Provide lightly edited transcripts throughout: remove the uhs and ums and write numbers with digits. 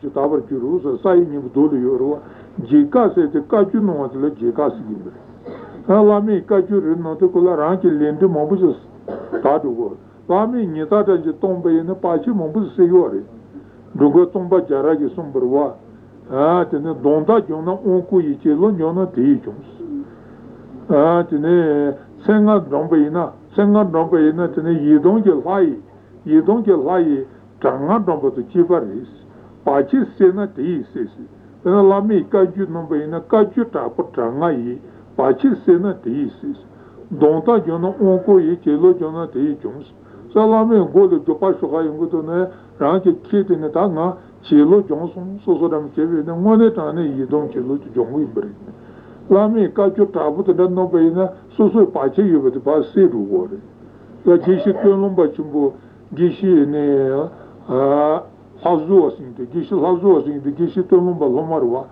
ci tavor giuruso sai ni budolo yoro jeka se te kaju no le jeka sigir ala mi kaju no to kula ranki lendu mobus tadugo lami ni ta de tombe ne pachi mobus se yore dugo tomba jara gi sombrwa a te ne donda jona onku yiche lo jona ti chums a te ne senga dombe ina te ne yidong ge lai Tanga domba tu chivaris, paci sena ti sesi, ena lami kaju nomba ina kaju tapo tanga i, paci sena ti sesi, donta jona onko i chelo jona ti chums, salame gole dopa shoka yungu to ne rangi kiti ne tanga chelo jonson sosodam cheve ne ngone tane yidong chelo jongu ibre, lami kaju tapo tada nomba ina soso paci yubete pa seru gore, la jishi kyolomba chumbo gishi ne Hazu asinti, gishi tolumba lomarwa,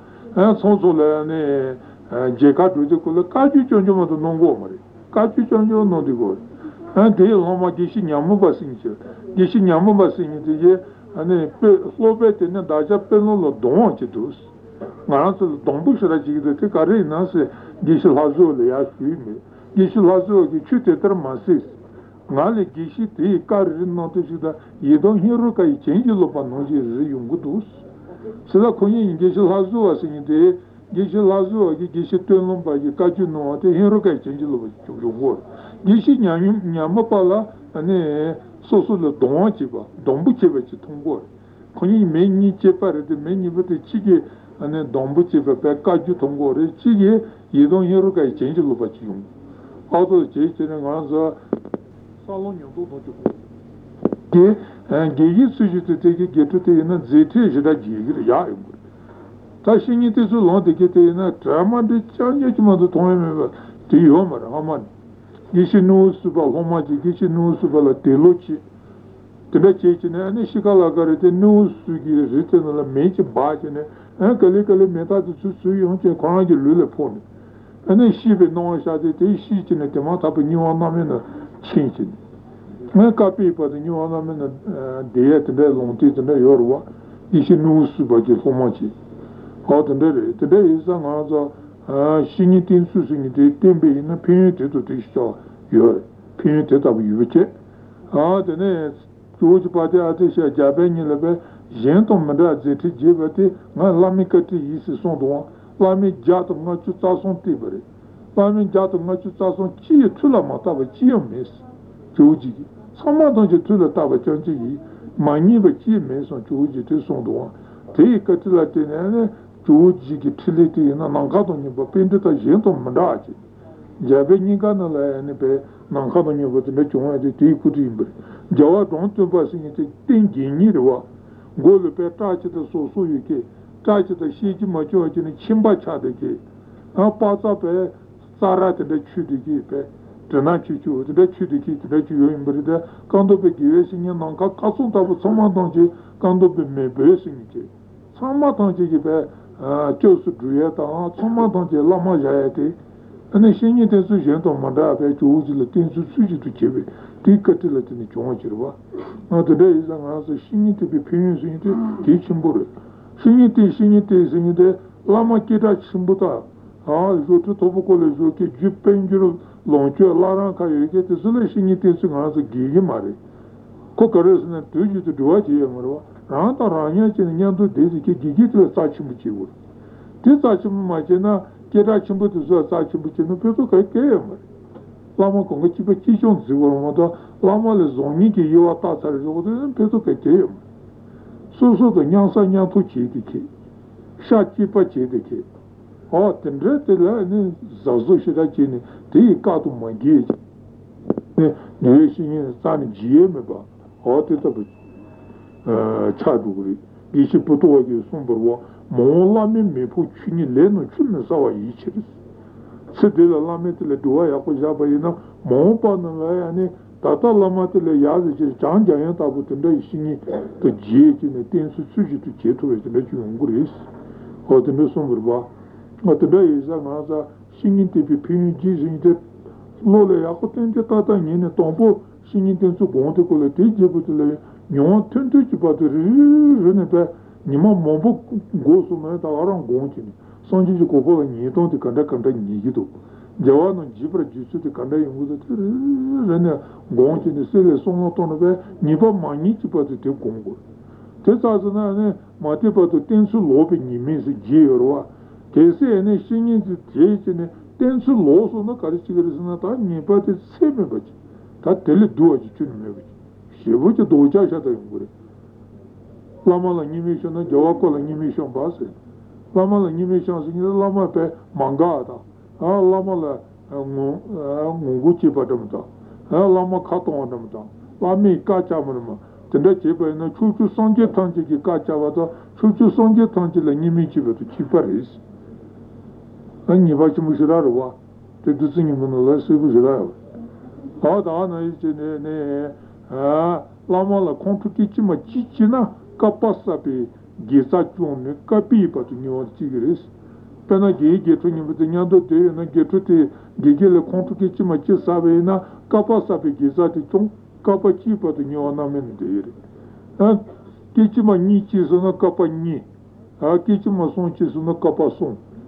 sonsola ne jeka duzi kula, kaju chonjo mato nongo mare, kaju chonjo nondigo, te loma gishi nyamu basinti, ye, flobete ne daja penolo don chitus, ngaransa donbu shara chigida te kare inase gishi hazu le ya shuime, gishi hazu ki chute tar masis, Nali gishi ti karri nanti shida yedon hiru kai chenji lopa nonji zi yungu dus. Sida kunyi gishi lazuwa singi gishi lazuwa ki gishi tuen lomba ki kaju nuwa te hiru kai chenji lopa yungu. Gishi nyama pala sosu le donwa chiba, dombu chiba chi tungu. Kunyi meni chepa rete, meni vete chigi dombu chiba pe kaju tungu re, chigi yedon hiru kai chenji lopa chi yungu. Ato chechi ne nganza Salon yondu nochuku. Geyi sujite teki getu te ina zeti jida jigiri ya yungu. Tashingi te su lon teki te ina trama de chanya chimadu tome meba te yomara hamani. Gishi nuu suba homaji, gishi nuu suba la telochi. Tebe chechi ne ane shikala gari te nuu sugi rite nala mechi bache ne. Kale meta te su suyi honche korangi lule poni. Ane shibe noo shate te shi chine te ma tabi niwa nami na. Chinchini. Ma kapi pati nyo ana mena deya tanda lonti tanda yorwa ishi nusu baji somachi. Ka tanda re, tanda isa nga za shingi tin su singi te tenbe ina pinyo te to te shita yore. Pinyo te tabu yuche. Tanda tuji pati ati shia jabe nilebe jento mada zeti jeba te nga lami kati isi son doa. Lami jato nga chuta son tibare. Lami jato nga chuta son chiye tula ma taba chiye mes chojigi. Sama donje tula taba chanchigi mangi ba chiye mes son chojigi te son doa. Te katila tene chojigi tili te ina nangato nyeba pendita jento mandaji. Jabe nyinga nala ene pe nangato nyeba tene chonga te te ikuti imbre. Jawa donto ba singi te tengi nirwa. Golo pe tachita soso yuke. Tachita shiji macho achini chimba chadeke. Ha pata pe Sarate de Chudiki, Tenachi, the Chudiki, the Chuim Brida, Kando be Giving and Nanka, Kasunta, Samatanji, Kando be me blessing it. Samatanji chose to create Samatanji Lama Jayati, and a singing to Gentle Mada, which was Latin Suji to Chibi, Tikati Latin Chonchirva. Now today is an answer singing to be pinning to teaching Buddha. Singing to Lama Kita Chimbuta. Zotu toboko le zoki jupenjuru loncho laranka yoke te zule shingi te sunganasa gigi mare. Kokaresne tuji tu duwaji yamarwa. Ranta ranya chini nyandu desi ki gigi tila sachimbu chigur. Ti sachimbu machi na keda chimbu tu zua sachimbu chini peto kai kei yamare. Lama konga chiba kishon ziwar mada lama le zongi ki yuwa tasari zogote peto kai kei yamare. Soso to nyansa nyantu chidi ki. Sha chipa chidi ki. Tendre te la zazu shida chini te kato mangi ne shini sani jiye meba te tabi chaduguri ishi putuwa ki sumbarwa mon lami mepu chini leno chunne sawa ichiris sidi la lami te le duwa yaku jaba ina mon pa nalaya ne tata lama te le yazi chiri chanjayan tabu tende shini to jiye chini tensu suji tu chetuwe tende chunguri isi tende sumbarwa Today is another singing to be pinning that Lola Yakotin Tata in a tombo, singing to go on to collect, you put the Nyon turned to Chipatu, Lama la nimisha na jawako la nimisha basi. Lama la nimisha singila lama pe mangata. Lama la nguguchi patamta. Lama katonamta. Lami kachamama. Tenda chepa na chuchu sanje tanji ki kachavata. Chuchu sanje tanji la nimichi betu chiparis. Nibachi mushirarwa. Tedu singimanala sibujirawa. Adana ichi ne. Lama la kontukichi ma chichina. Kapasapi gisachun kapi patu nyon tigris pena gi getu nyimbinya do te na getu te gigele kontu ki chimachi sabe na kapasapi gisachun kapachi patu nyon namen deire ha kichima ni chizuna kapani ha kichima son chizuna kapason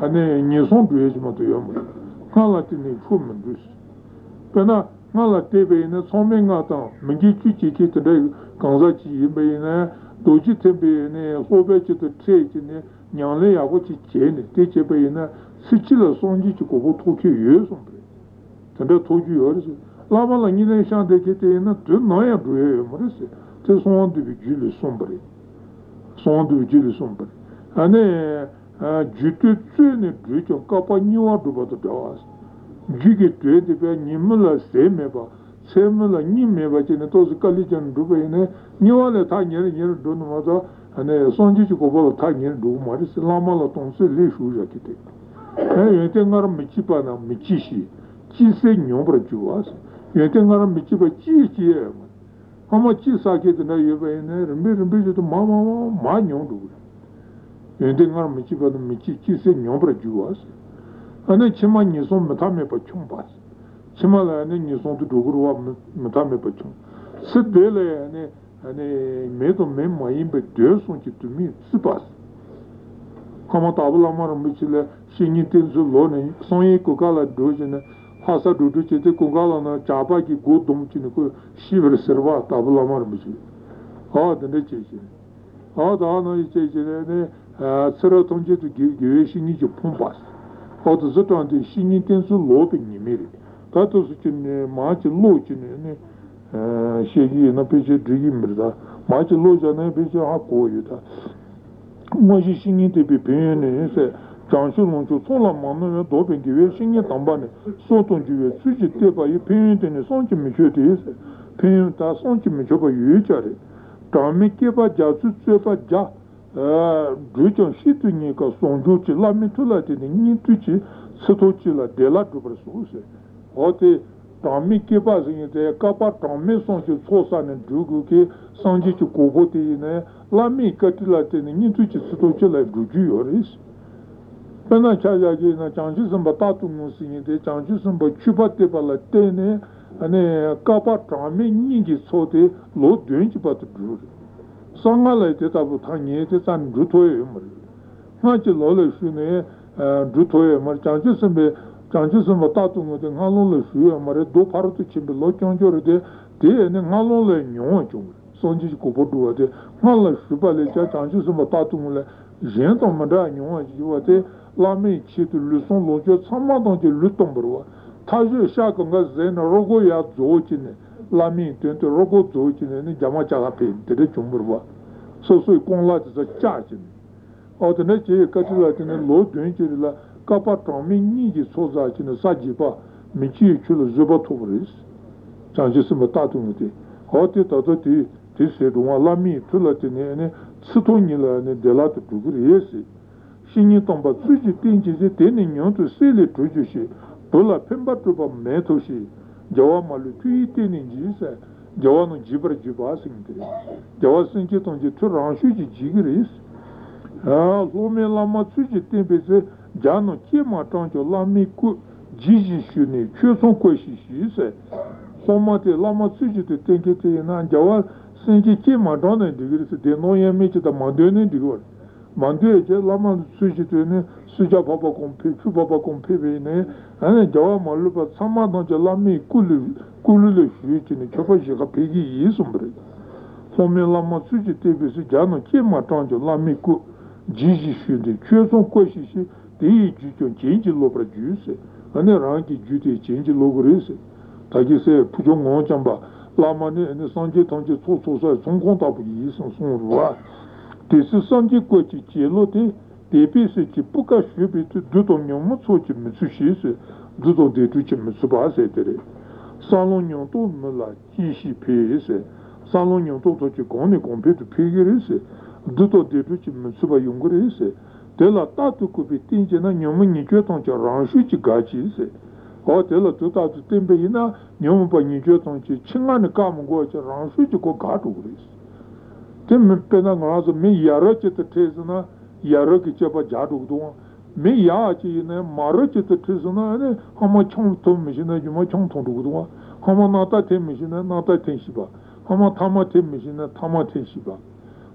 ane nyeson duyejima to yamu. Mala tini chu mendus. Pena mala tebeyi na somme ngata mingi chuchi kitade kanzachi yibeyi na doji tembe ne hobe che te che ne nyale ya go chi che ne te che be ne sichi la sonji chi ko bo tokyo ye son be tanda toji yor se la ma la ni ne shan de che te ne de no ya do ye mo se te son de bi le sombre son de bi le sombre ane ju tu tu ne ju ko ka pa ni wa do ba do as ji ge te de be ni mo la se me ba semla nimme bacine tozu kalijan dubene niwale ta nyer dunmaza ane sonji ko bol ta nyer dumari salamala tonse le shuja kite yete ngar michipa na michishi chise nyobra juas yete ngar michipa chichi ama chisa kite na yebene rembe to mama ma nyondu yete ngar michipa na michi chise nyobra juas ane chima nyeso metame pa chumpas Chimala ni son tu dogurwa matame pachon. Sedele ne medo memma imbe deux sont qui tu mi se passe. Comment tabla mar michile shinite zulone son yiko kala dojene hasa dudu chete kongala na chapa ki go domchine ko shiver serva tabla mar michile. Ha dene cheche. Ha da no cheche ne tsero tonje tu geweshi ni je pompas. Ha to zotan de shinite zulobe ni meri. Tato sucine maci lucine shegi na pece drigimrda maci lucane pece hakoyuta maci shingite pepene se jansu lonchu sola manna do pengiwe shingi tambane soton giwe suji teba ye pentene sonchi michote se penta sonchi michoba yuchare tame keba jasu tsefa ja duchon shituni ka sonjuchi la mitula tene nituchi sotochi la dela dubrasuse Ote tammi keba zingite kapa tammi sonji sosane dugu ki sanji chi kobote ine lami katila tene nitu chi sitoche la dugu yoris. Pena chayagi na chanji samba tatu musingite chanji samba chubate pala tene ane kapa tammi ningi sote lo dunji patu duri. Sanga la ite tabu tangi ite san dutoye umri. Nachi lole shune dutoye umri chanji samba Chanjism Batungo de Halon Sue Mare do Partu Chimbilochanjor de Halon Le Nyonjung, Sonji Kobodu, Mala Shubale Chanjism Batumula, Genton Madame Yuate, Lame Chit Luson Lojo, Samadon de Lutombrua, Tajo Shakonga Zen, Rogo Ya Zocine, Lame Tente Rogo Zocine, and Jamachalape, the Chumbrua. So Conlat is a charging. Out the next year, Catalan and Lord Drinker. Kapa tami niji soza chine sajipa michi chula zuba tobris. Chanjisima tatumite. Hati tato ti sedunga lami tula tine ene sitongi la ene delata tuguri yesi. Shinyi tomba tsuji tinji se teni nyontu sele tuju shi, dola pemba trupa meto shi, jawa malu tui teni nji se, jawa no jibra jiba singiri, jawa sinji tonji tu rangshu ji jigiri isi. Lome lama tsuji tenpe se, jano ki ma tangyo lami ku jiji shu ni, kyo son kwe shi shi se, soma te lama tsuji te tenke te ina, jawa sinji ki ma tangyo digiri se, de no yeme chita mandene digori. Mandue che lama suji tu ne suja baba kompi, chu baba kompi be ne, ane jawa malu pa sama don che lami kulu le shui chi ne, chopa shi ka pegi yi sumbre. Somme lama suji tebe si jano che matan che lami ku jiji shui de, chue son kwe shi shi, te yi ju chon chenji lopra ju se, ane rangi ju te chenji lopra se, taki se pujo ngon chamba, lama ne sanje tangche so so sa, son konta pu yi san son ruwa. Te si sanji kwa chi che lo te, tepe se chi puka shubi tu duto nyonmu tso chi mitsu shi se, duto detu chi mitsu ba se tere. Sanlo nyonto mla chi shi pe se, sanlo nyonto to chi kone kompe tu pe giri se, duto detu chi mitsu ba yunguri se, te la tatu kubi tenje na nyonmu nikyo tangche rangshu chi gachi se, o te la tu tatu tenpe ina nyonmu pa nikyo tangche chingani kamungo chi rangshu chi ko gato guri se. Te me pena ngazo me yaro cheta tezna yaro ki cheba jadu do me ya chi ne maro cheta tezna ne hama chong to me jina juma chong to do hama nata te me jina nata te shiba hama tama te me jina tama te shiba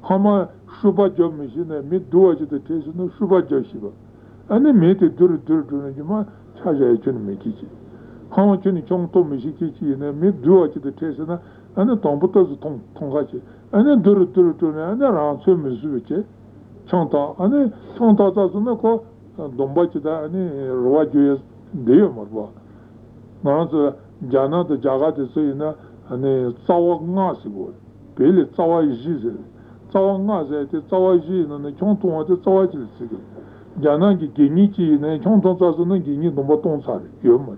hama shuba jo me jina me do cheta tezna shuba jo shiba ane me te dur juma chaja chun me ki hama chuni chong to me ji ki ne me do cheta tezna ane tombo to tonga chi ane duru ane ransu mizu che chanta tazuna ko domba chida ane rowa juye deyo marwa naransu jana da jaga de soyina ane tsawa nga sigo pele tsawa ji ze tsawa nga ze te tsawa ji ne chonton te tsawa ji sigo jana ki geni chi ne chonton tazuna geni domba ton sar yo mar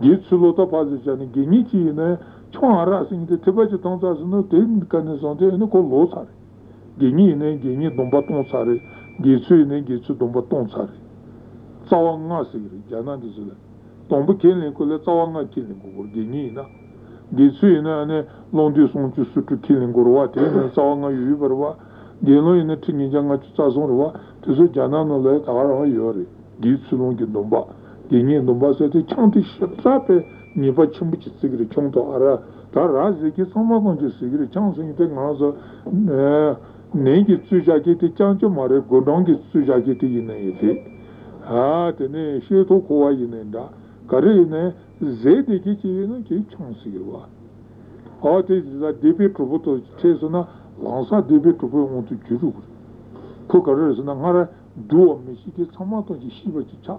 ge tsulota pazi jana geni chi ne Chongara singde tebaji tangzasino ten kanesante ene ko lo sare. Genyi ene genyi domba tong sare, getsu ene getsu domba tong sare. Tsawa nga sigiri, jana dizile. Tombu kenlin ko le tsawa nga kenlin ko, genyi ena. Getsu ene londi sonchu sutu kenlin ko rwa, tene tsawa nga yuyi barwa. Geno ene tinginja nga chutsason rwa, teso jana no le kagaranga yore. Getsu longi domba, genyi domba sate, chanti shatrape. Nipa chimbuchi sigiri chongto ara, ta razi ki samakonchi sigiri changsing te ngazo nengi tsujaki te chancho mare godongi tsujaki te inayi te. Tene sheto kowa inayi da, kari inayi zedi ki chi inayi ki changsigiri wa. Te ziza debi trubu to che suna lansa debi trubu ontu juru kuri. Ko kari suna ngara duwa mishi ki samakonchi shiba chi cha,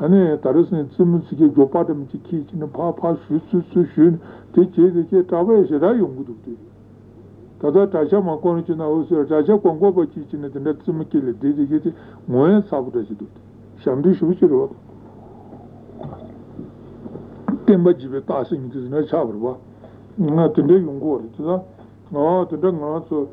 ane tarisne tsimme tsike jopadam chi ki chini pa shu te che tava shira yungu dukti kada tasha makonu china usira tasha kongwa bachi china tanda tsima kele dede gete ngoyen sabu tashi dukti shamdi shubu chirwa tenba jibe tasi niti zina chabarwa nga tanda yungu wari tida tanda nga so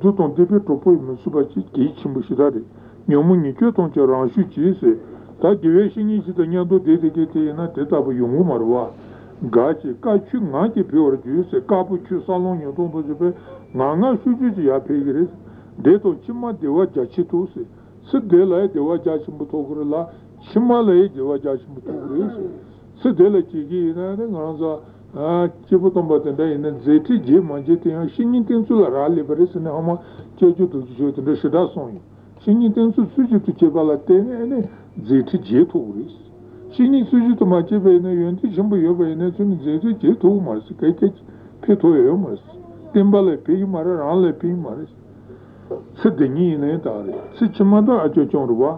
duton depe tropo ima subachi kei chimbu shirari nyomu nikyo tonche rangshu chi se tā gywe shingi shita nyāndu dēdē kētē yinā tētāpa yungu marwa gāchi kāchū ngā ki pēwara jūyō se kāpu chū sālōng yōntōng tōjī pē ngā ngā shūchū jī yā pē kērē dētō chīmā dēwā jāchī tō se sī dē lāi dēwā jāchī mū tō kērē lā chīmā lāi dēwā jāchī mū tō kērē se sī dē lā chī kī yinā ngā rā chī pū tōmbā tēndā yinā zētī jī mā jī tēyā shingi tēnsū lā rā lē pērē sī nā hama chē chū tō jī tēndā shidā sōng yō shingi tēnsū sū jī tū chē pā lā tēnē zeti je toguris shini suji to mache bene yonti jimbo yobene tun zeti je togu mars keke peto yomas timbale pegi mara ranle pegi mars se deni ne tare se chimada acho chonruwa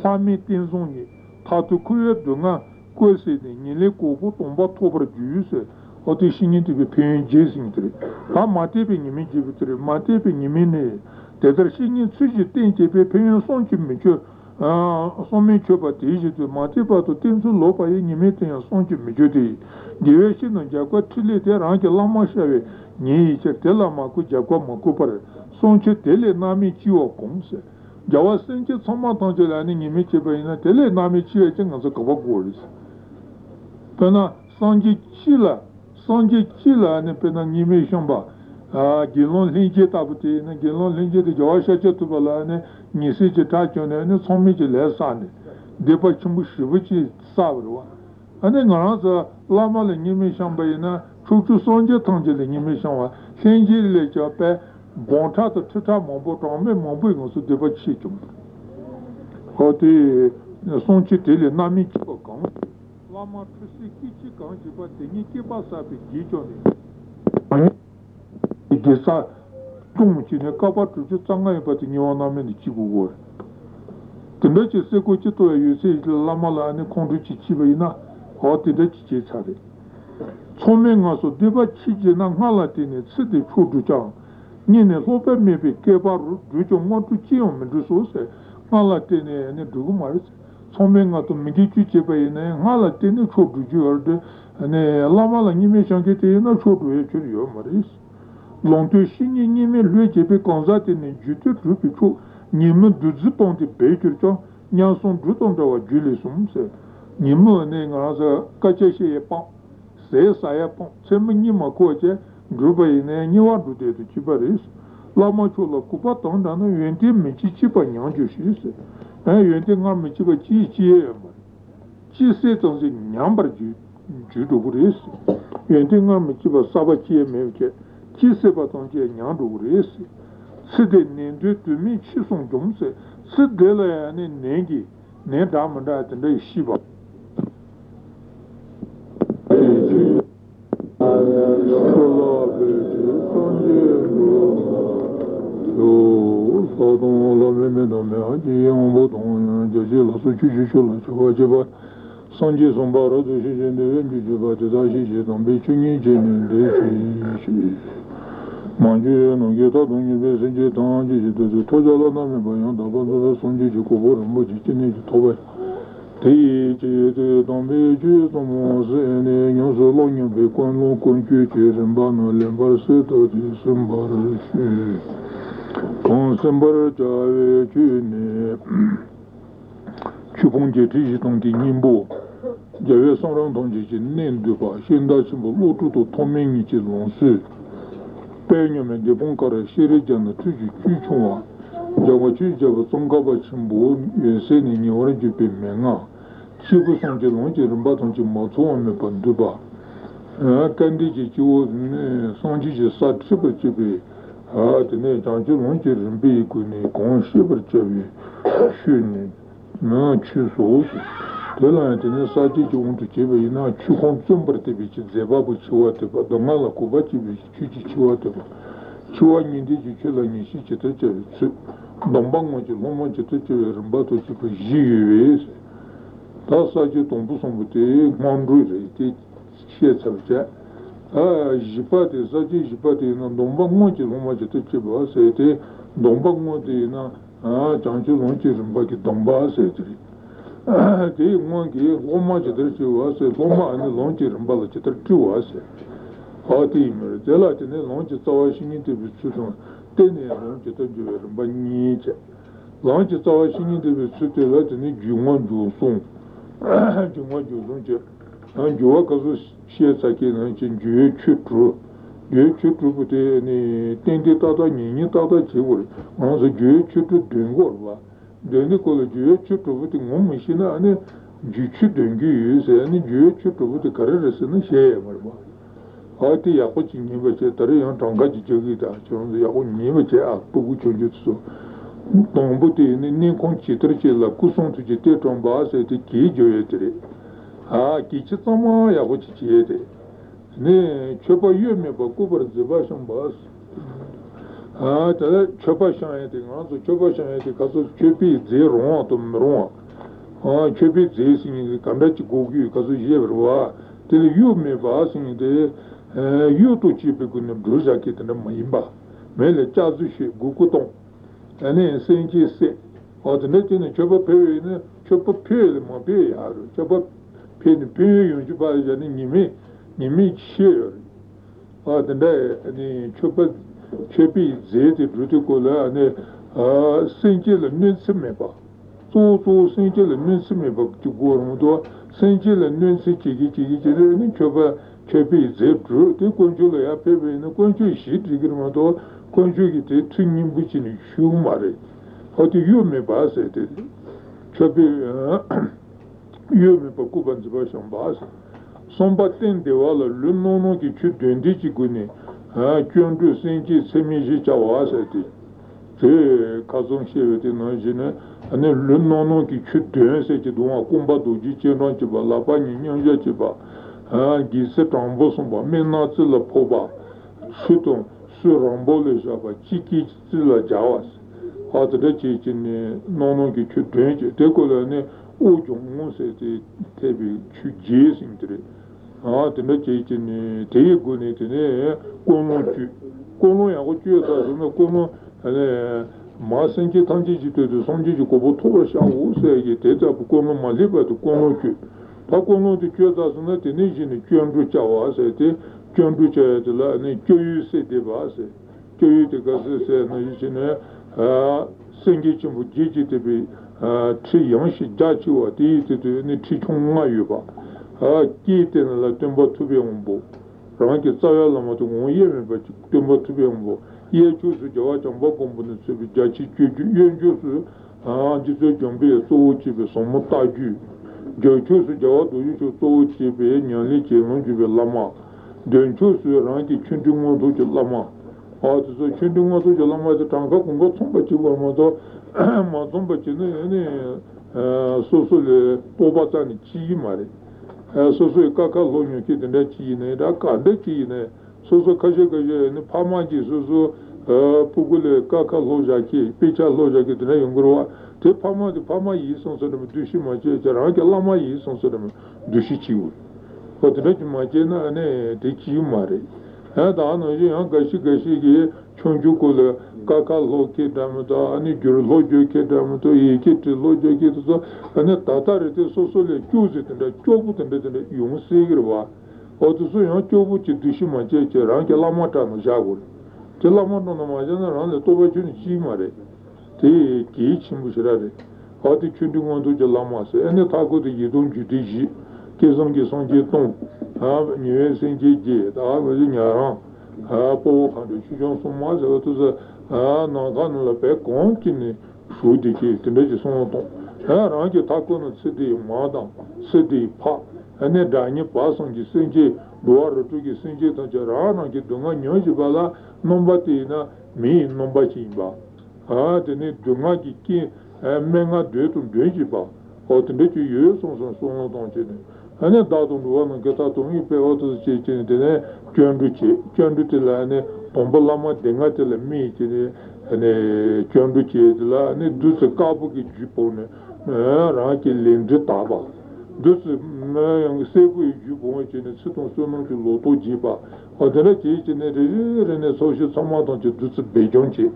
Sami Tinzoni, Tatukuya Dunga, Kwesi, Nile Kobo, Tomba Tobra Juice, Otishini to be paying Jason Tree. Come Matepi Nimiji, Matepi Nimine, Tetrashini Suji Tinti, paying Sonchi Mature, Somichopa Tiji to Matepa to Tinsu Lopa Nimiti and Sonchi Majuti. Division of Jacob Chile, Angelama Shave, Ni Chetella Maku Jacob Macupere, Sonchi Tele Nami Chio Comse. Jawa senche tsoma tangche lani nimi cheba ina tele nami chiye che nganzo kaba kuwaris. Pena sanje chila ane pena nimi shamba. Gilon linje tabute ina, gilon linje de jawa shache tubala ane nisi che tacho ane ane somi che lesa ane. Depa chumbu shivu chi sabarwa. Ane ngaranza lama le nimi shamba ina chuchu sanje tangche le nimi shamba. Senje le cha pe Bonta to Tutta Mombo, Tommy Mombo, also devote chicken. Hot Sonchi Tilly, Nami Chipokong, Lama Prisiki, but the Niki Basapi Gijoni. It is a too much in a cover to the Sanga, but in your name in the Chibu world. The nature Secuchito, you say, Lamala and the country Chichivina, hot the Dutch had it. So many also devote chicken and Halatin, city food to town. Nina Hopper may be capable to want to cheer on the source, Malatine and the Dugumaris, something out of Medici Chebay and Halatine, Chop to Jordan, and a Lama and Nimation get in a short way to your Maris. Long to Shiny Nime Luigi Consatin and Jutu Trupico, Nime Duzipon de Patriot, Nyanson Druton or Julius Humse, Nimo and another Cacheshi upon, says I upon, Seminima Coche. Grubai ne niwa dude to chibaris, Lama Chola Kupaton, and you intim Michipa Yanjushis, and you intim Michipa Chi. Chi sits on the number Judoris, you intim Michipa Sabachi Melche, Chi Sebaton Yanduris, Sidney named it to me Chison Jumse, Sidela and Nengi, named Amanda and the Shiva. Tende tata nini tata chivori, anza juye chutu dungorwa, dende college ci provo ti mum machine ane gichu dengi use ane giu ci provo ti carriere se ne che marba hoti ya ko chingi bache tare yon tonga jijogi ta chon ya ko ni bache a pugu chojutsu tombo ti ni kon citre che la kuson tu jete tomba se ti ki joyetre ha ki chitama ya ko chiete ne chopa yeme ba kubar zebasham bas हाँ चले चौपा शायद ही ना तो चौपा शायद ही कासो चौपी जेर रों तो मरों हाँ चौपी जेर सिंह कमरे ची गोगी कासो ये बरवा तेरे यू में बास सिंह दे यू तो चीपे कुने ब्लूज़ आके तेरे महिमा मेरे चाचू शे गुकुतों अने सिंह से और ने तेरे चौपा पे ले माँ पे यार चौपा पे ने पे यूं जो बाल जाने निमे शेर और तेरे चौपा chepi zeti drutuko la senji la nunsi meba so senji la nunsi meba kuti gormudo senji la nunsi chigi choba chepi zeti drutuko konju la ya pebe na konju shi trigirmado konju ki te tungin buchi ni shu mare hoti yu meba se te chepi yu meba kuban ziba shamba se somba ten dewa la lunono ki chu dendi chiguni हाँ क्योंकि सिंची सेमीजी चावास है ते काजों शेवटी नॉइज़ ने अने लुन्नों की छुट्टियों से चिदुआ कुंबा दूजी चेनों चिबा लापानी न्यूज़ चिबा हाँ गिसे टंबो सुबा में नाचे लपोबा छुटों सुरंबोले जाबा चिकी चिला जावास हाथ रे चीची ने नॉनों की छुट्टियों चे देखो लाने ओजोंगों से ते भी छुट्टी सिंटरे हाँ तो न चाहिए नहीं तेरे को नहीं तो नहीं कोनो या कुछ ऐसा तो न कोनो अने मासन के तंजी जितने तो समझे जो को बोतल शाम हो सके तेरे तो कोनो माली बात कोनो क्यों तो कोनो तो क्यों ऐसा तो न तेरे जिने क्यों रुचा हुआ से ते क्यों रुचा है तो ला ने क्यों यू से देवा से क्यों यू तो कैसे से न जिने संगी चंबु जीजी ते भी ची यंशी जाची वाती तो ने ची चुंगा युवा 아 기테는 라 덤보 투병보 그러니까 자야라면 또 오예면 봐 덤보 투병보 예주스 저와 덤보 공부는 수비 자치 주연주스 아 지저 좀비 소우치베 소모타주 저주스 저와 도유스 소우치베 년리 제문주베 라마 된주스 라니 춘둥모도 라마 아저서 춘둥모도 라마도 당가 공부 통받지 모도 마좀받지는 네 소소레 뽑았다니 지기 말이 소소의 까까로뉴 기든데 지네다 까데 지네 소소 가져가게 파마지 소소 부글에 까까로자키 피차로자키 드네 용그로와 대 파마이 선선은 두시 맞지 저라게 라마이 선선은 두시 치우 거드네 맞지나 안에 대치유 말에 다는 이제 한 가시게 총주고를 까까로키 담다 아니 줄로조키 담도 이키트 로조키도 아니 다타르티 소소레 큐즈든데 쪼부든데 용세기르와 어디서 요 쪼부치 드시마제 저랑게 라마타노 자고 텔라모노 마제나 란데 토베준이 치마레 티 기침부시라데 어디 춘둥원도 절라마세 아니 타고도 예돈 주디지 계속게 손제동 아 뉴에생제지 다 그냥 아포 간도 주정 소마저 어디서 아 나가는 랩에 공기니 슈디기 근데 소노 아 라게 타코는 쓰디 마다 쓰디 파 아니 다니 파송지 생제 도와로 두기 생제 더저라나게 동아 녀지 발라 넘바티나 미 넘바치바 아 데니 동아기 키 맹아 되도 되지 봐 어떤데 주요 소소 소노 동제네 아니 다도 누워는 게다 동이 배워도 지치는데 견두치라 아니 봄벌라마 댕아텔 미치네 아니 견두치라 아니 두스 까부기 주포네 라게 렌드 따바 두스 뭐 세부 주포에 지는 스톤스는 그 로토 지바 어디나 지치네 레네 소시 삼마도 두스 배정치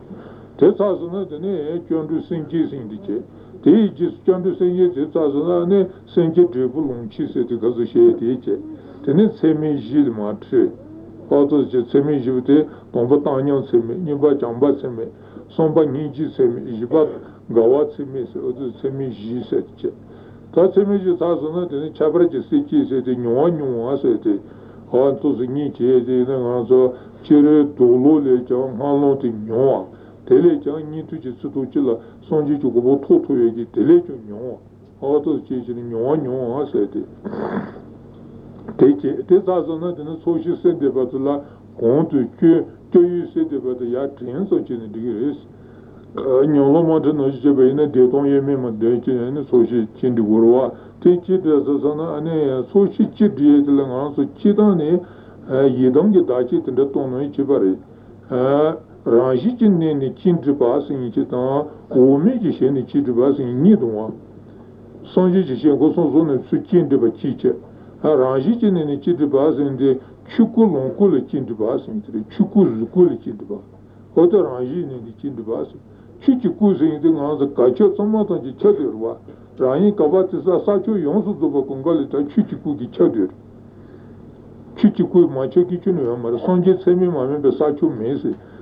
대사스는 되네 견두 생기생디체 이 지스견도 생기지 자자나네 생기 드블롱 치세도 가서 쉐디체 되는 세미질 마트 어도지 세미지부터 공부도 안녕 세미 니바 잠바 세미 손바 니지 세미 이바 가와 세미스 어도 세미지세체 다 세미지 자자나 되는 차브르지 시키세도 뇨뇨아세데 한토즈니 제데는 가서 제르 돌로레 정한로티 뇨아 tele jang ni tu ji tu ji la song ji ju bo to to ye ji tele ju nyo ha to ji ji nyo nyo ha se de te ji te za zo na de no so ji se de ba tu la kon tu ke ke yu se de ba de ya tin so ji ne de res nyo lo mo de no ji be ne de don ye me mo de ji ne so ji chin de go wa te ji de za zo na ne so ji ji de la ngan so ji da ne ye dong ge da ji de to no ji ba re Rangi Jinni Chintripasi in Chitan, Omi Jisheni Chitripasi in Nidua, Sanji Jishen Goson Zone Su Chintripa Chiche, Rangi Jinni Chitripasi in the Chukulonko Chintripasi in the Chukuzuko Chintripa, Oda Rangi Nini Chintripasi, Chichikuzi in the Ganza Kacho Samatan Chadirwa, Rani Kavatisa Sacho Yonsu Dobakungalita Chichikuki Chadir, Chichiku Machakichinu, Sanji Semi Mame Besacho Mese.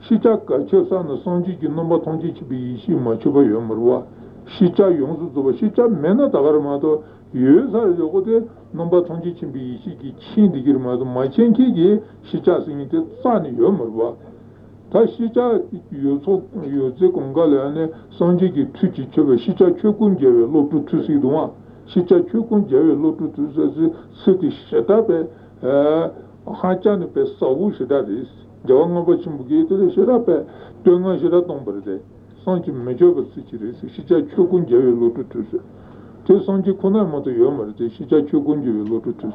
시작과 저산의 손지기 넘버 통지집이 이시 맞춰봐 염물와 시작 용수도 시작 맨날 다가르마도 유사를 요거데 넘버 통지집이 이시기 친디기르마도 마찬기기 시작생이 때 산이 염물와 다 시작 요소 요제 공간에 안에 손지기 투지 저거 시작 최근제로 로트 투시도와 시작 최근제로 로트 투서스 스티 시작에 하찬의 배서우 시다리스 Jawangabachim Bugate, Shirape, Tunga Shiratombrede, Sanchi Major Cities, Shija Chukun Javi Lotus. Till Sanchi Kunamoto Yomerte, Shija Chukun Javi Lotus.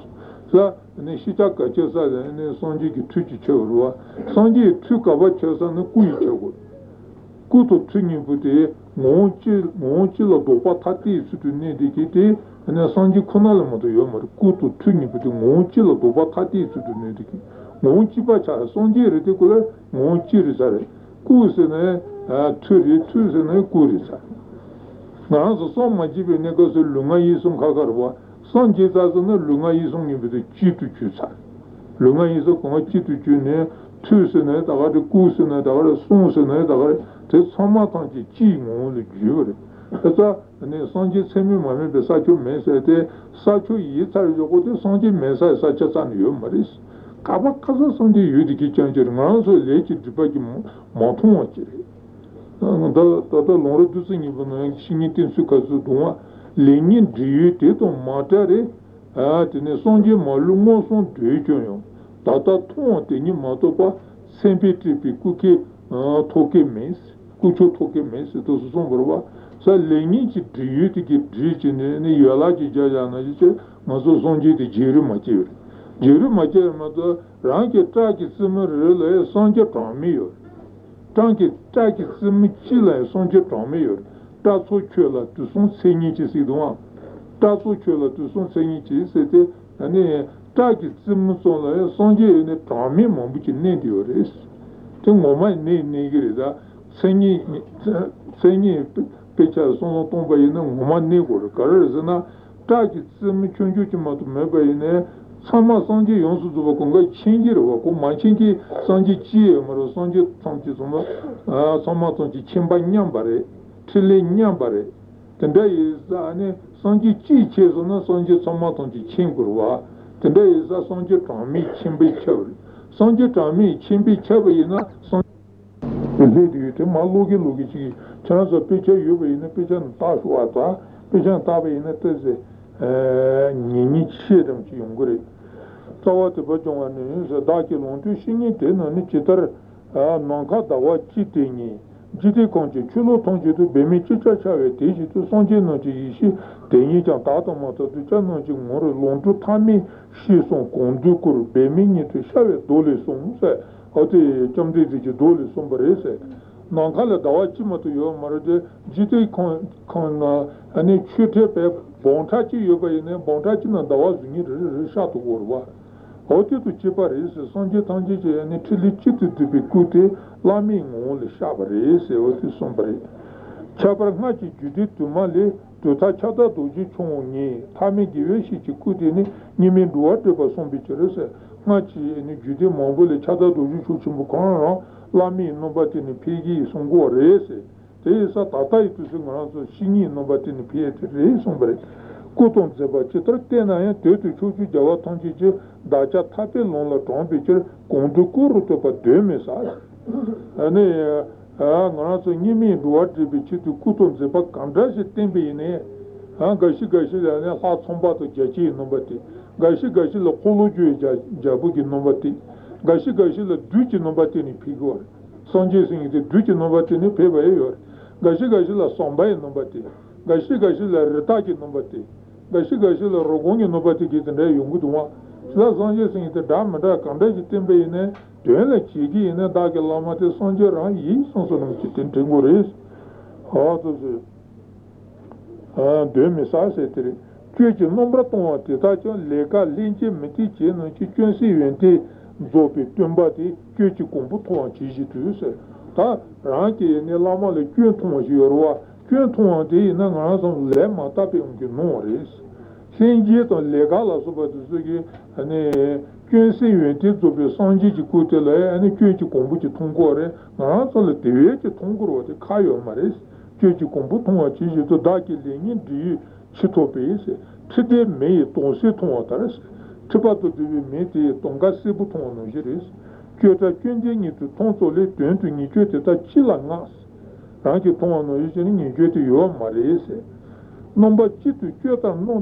Sa, and Shita Kachasa, and Sanji Tuchichorua, Sanji Tukavachas and Kuichago. Kutu Tunibute, Monchil Bopatati, Sutuni Dikiti, and Sanji Kunalamoto Yomer, Kutu Tunibute, Monchil Bopatati, Sutuni Dikiti. Monchipa c'è, songi ridicola, monchi risare, cusene, turi, tusene, curisa. Non so, somma gibe negozio lunga isum cagarwa, songi zazana lunga isum invece citucusa. Lunga isum come citucune, tusene, davare cusene, davare sonsene, davare, te somma tanti cimo le giure. Essa, ne songi semi mame per saccio mese, te saccio ietare giocote, songi mese, saccia san io maris. Kaba kaza sanje yudi ki chanjir, nganso lechi dhipa ki matung wachiri. Tata longro dhusi nipa na shingi tensu kazu dhunga, lengi dhiyu teto matari, tene sanje malu monson dhiyu chanyo. Tata thunga teni matopa senpi tripi kuki toke mensi, kucho toke mensi, tosu sombarwa. Sa lengi ki dhiyu tiki dhiyu chini, yala ki jajana chiche, nganso sanje di jiri machiri. Jiri macermato rangi taki simi rilae sonje tamiyor. Tangi taki simi chilae sonje tamiyor. Tatsu chela tu son sengici sidwa. Tatsu chela tu son sengici sete ane taki simi sonlae sonje ne tami mambuki ne diores. Tengoma ne negirida sengi pecha sono tomba yena ngoma ne gor karazana taki simi chunju chimatu mebayne Sama Sanji Yonsu Dubakunga Chingir Wako Manchinki Sanji Chi Maro Sanji Sanji Soma Sama Sanji Chimba Nyambare Tile Nyambare Tenda Isa Sanji Chi Chesona Sanji Sama Sanji Chingurwa Tenda Isa Sanji Tami Chimbi Chavri Sanji Tami Chimbi Chavri na Sanji Lady Yute Malugi Lugi Chigi Chanza Picha Yuba Yina Picha Tashuata Picha Tabi Yina Tese Nini Chidam Chinguri Tawati bachunga nini daki lontu shingi te nani chitar nanka dawa chiti nyi jiti kanchi chulo tongchi tu bemi chicha chawe techi tu sanji nanchi ishi tenyi chan tata mata tu chan nanchi ngore lontu tami shi son kondu kuru bemi nyi tu chawe dole son se ati chamdi tichi dole son bari se nanka la dawa chima tu yo marade jiti kan ani chute pe bontachi yoga yine bontachi na dawa zungi rishatu korwa Ote tu chiparese, sonje tangi che ne tilichitu tipi kuti, lami ngoli shabarese, ote sombare. Chaparagnachi judit tu mali, Dota chata doji chungi, tami giwe shi chikudini, nimi duwa teba sombi cherese, ngachi ni jude mambole chata doji chuchimbu kanra, lami nombati ni pigi songo reese, te sa tata itu se ngaranzo shingi nombati ni piete reese sombre. Kuton zeba chitra tena ya tetu chuchu jawa tangi che, dacha tape lonla tombi che, kondu kuru teba deme sara. Ane, ngaranzo nimi duwa teba chitu kuton zeba kandrashi tembi ne, gashi gashi la ha sombato jachi nombati, gashi gashi la kulu ju jabuki nombati, gashi gashi la duchi nombati ni pigor, sanji singi te duchi nombati ni peba eyor, gashi gashi la sombai nombati, gashi gashi la retaki nombati, gashi gashi la rogongi nombati kitende yungu duwa, la sanji singi te damada kandaji tembe ine, tuenla chigi ine dake lama te sanji rang yi sansanam chitin tengo reis, haa tozi, due message etri che nombra ton tita che leka linche meti che non ci quensi venti zopi tumbati che ci computo ci jitu se ta ranke ne lama le quenton jiro quenton de na na son le mata pe un noris sinje ton leka la soba tsugi ne quensi venti zopi sonji ci kutela ne che ci computo tungore na son le teve che tungoro de kayo maris che computo ci jitu da che le di Chitopese, Chide me tonsi tonataris, Chipato devi meti tongassibu tonogeris, Chiota quindi tu tonsole tuentu ni chiota chilangas, Anche tonogerin ni chiota yo marese, Nomba chitu chiota non.